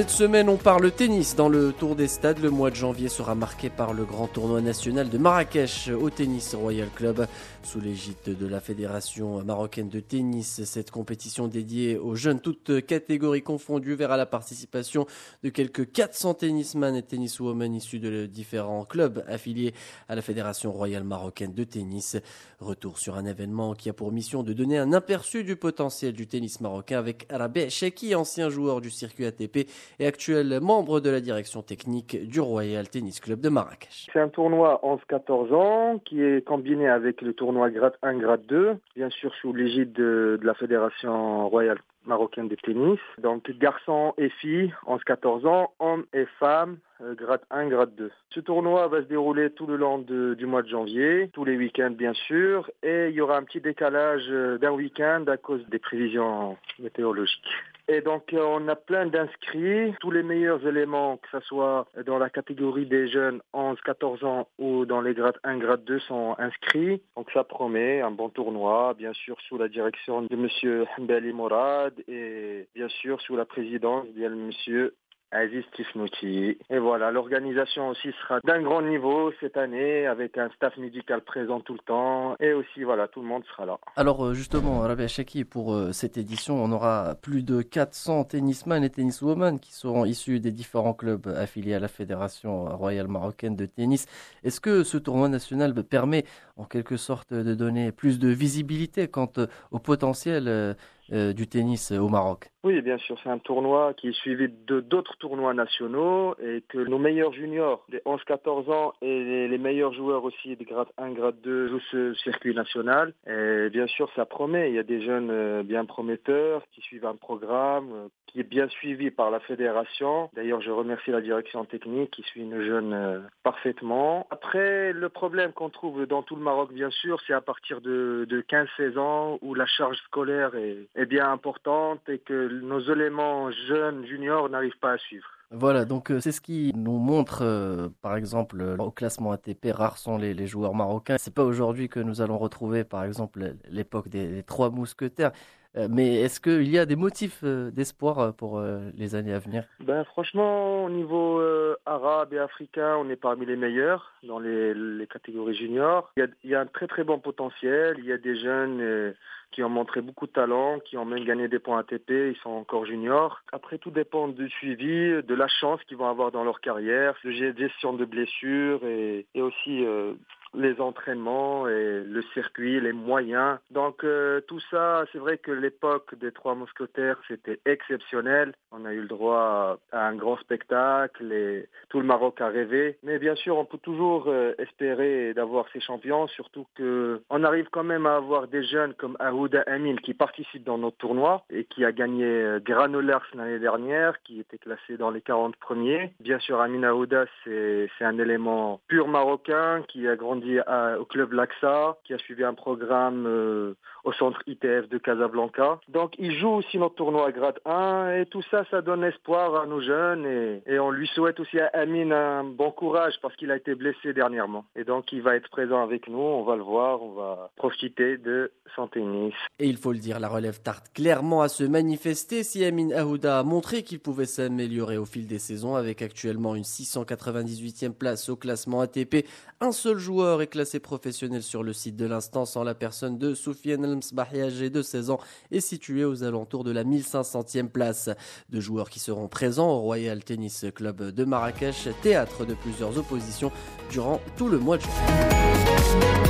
Cette semaine, on parle tennis dans le Tour des Stades. Le mois de janvier sera marqué par le grand tournoi national de Marrakech au Tennis Royal Club. Sous l'égide de la Fédération marocaine de tennis, cette compétition dédiée aux jeunes, toutes catégories confondues, verra la participation de quelques 400 tennismen et tenniswomen issus de différents clubs affiliés à la Fédération royale marocaine de tennis. Retour sur un événement qui a pour mission de donner un aperçu du potentiel du tennis marocain avec Rabie Cheki, ancien joueur du circuit ATP, et actuel membre de la direction technique du Royal Tennis Club de Marrakech. C'est un tournoi 11-14 ans qui est combiné avec le tournoi grade 1, grade 2, bien sûr sous l'égide de la Fédération royale marocaine de tennis. Donc garçons et filles, 11-14 ans, hommes et femmes, grade 1, grade 2. Ce tournoi va se dérouler tout le long du mois de janvier, tous les week-ends bien sûr, et il y aura un petit décalage d'un week-end à cause des prévisions météorologiques. Et donc on a plein d'inscrits, tous les meilleurs éléments, que ce soit dans la catégorie des jeunes 11-14 ans ou dans les grades 1, grade 2 sont inscrits. Donc ça promet un bon tournoi, bien sûr sous la direction de M. Hanbeli Mourad et bien sûr sous la présidence de M. Aziz Tifnouti. Et voilà, l'organisation aussi sera d'un grand niveau cette année, avec un staff médical présent tout le temps, et aussi voilà, tout le monde sera là. Alors justement, Rabie Cheki, pour cette édition, on aura plus de 400 tennismen et tenniswomen qui seront issus des différents clubs affiliés à la Fédération royale marocaine de tennis. Est-ce que ce tournoi national permet en quelque sorte de donner plus de visibilité quant au potentiel du tennis au Maroc? Oui, bien sûr, c'est un tournoi qui est suivi d'autres tournois nationaux et que nos meilleurs juniors, les 11-14 ans et les meilleurs joueurs aussi de grade 1, grade 2 jouent ce circuit national. Et bien sûr, ça promet. Il y a des jeunes bien prometteurs qui suivent un programme qui est bien suivi par la fédération. D'ailleurs, je remercie la direction technique qui suit nos jeunes parfaitement. Après, le problème qu'on trouve dans tout le Maroc, bien sûr, c'est à partir de 15-16 ans où la charge scolaire est bien importante et que nos éléments jeunes, juniors, n'arrivent pas à suivre. Voilà, donc c'est ce qui nous montre, par exemple, au classement ATP, rares sont les joueurs marocains. C'est pas aujourd'hui que nous allons retrouver, par exemple, l'époque des trois mousquetaires. Mais est-ce qu'il y a des motifs d'espoir pour les années à venir ? Franchement, au niveau arabe et africain, on est parmi les meilleurs dans les catégories juniors. Il y a un très très bon potentiel. Il y a des jeunes qui ont montré beaucoup de talent, qui ont même gagné des points ATP. Ils sont encore juniors. Après, tout dépend du suivi, de la chance qu'ils vont avoir dans leur carrière, de gestion de blessures et aussi les entraînements et le circuit, les moyens. Donc tout ça, c'est vrai que l'époque des trois mousquetaires, c'était exceptionnel. On a eu le droit à un grand spectacle et tout le Maroc a rêvé. Mais bien sûr, on peut toujours espérer d'avoir ces champions, surtout qu'on arrive quand même à avoir des jeunes comme Ahouda Amine qui participe dans notre tournoi et qui a gagné Granollers l'année dernière, qui était classé dans les 40 premiers. Bien sûr, Amine Ahouda, c'est un élément pur marocain qui a grandi au club Laxa, qui a suivi un programme au centre ITF de Casablanca. Donc il joue aussi notre tournoi à grade 1 et tout ça, ça donne espoir à nos jeunes et on lui souhaite aussi à Amine un bon courage parce qu'il a été blessé dernièrement. Et donc il va être présent avec nous, on va le voir, on va profiter de son tennis. Et il faut le dire, la relève tarde clairement à se manifester. Si Amine Ahouda a montré qu'il pouvait s'améliorer au fil des saisons, avec actuellement une 698e place au classement ATP, un seul joueur est classé professionnel sur le site de l'instance en la personne de Soufiane Elmsbahia, âgé de 16 ans, est situé aux alentours de la 1500e place. Deux joueurs qui seront présents au Royal Tennis Club de Marrakech, théâtre de plusieurs oppositions durant tout le mois de juin.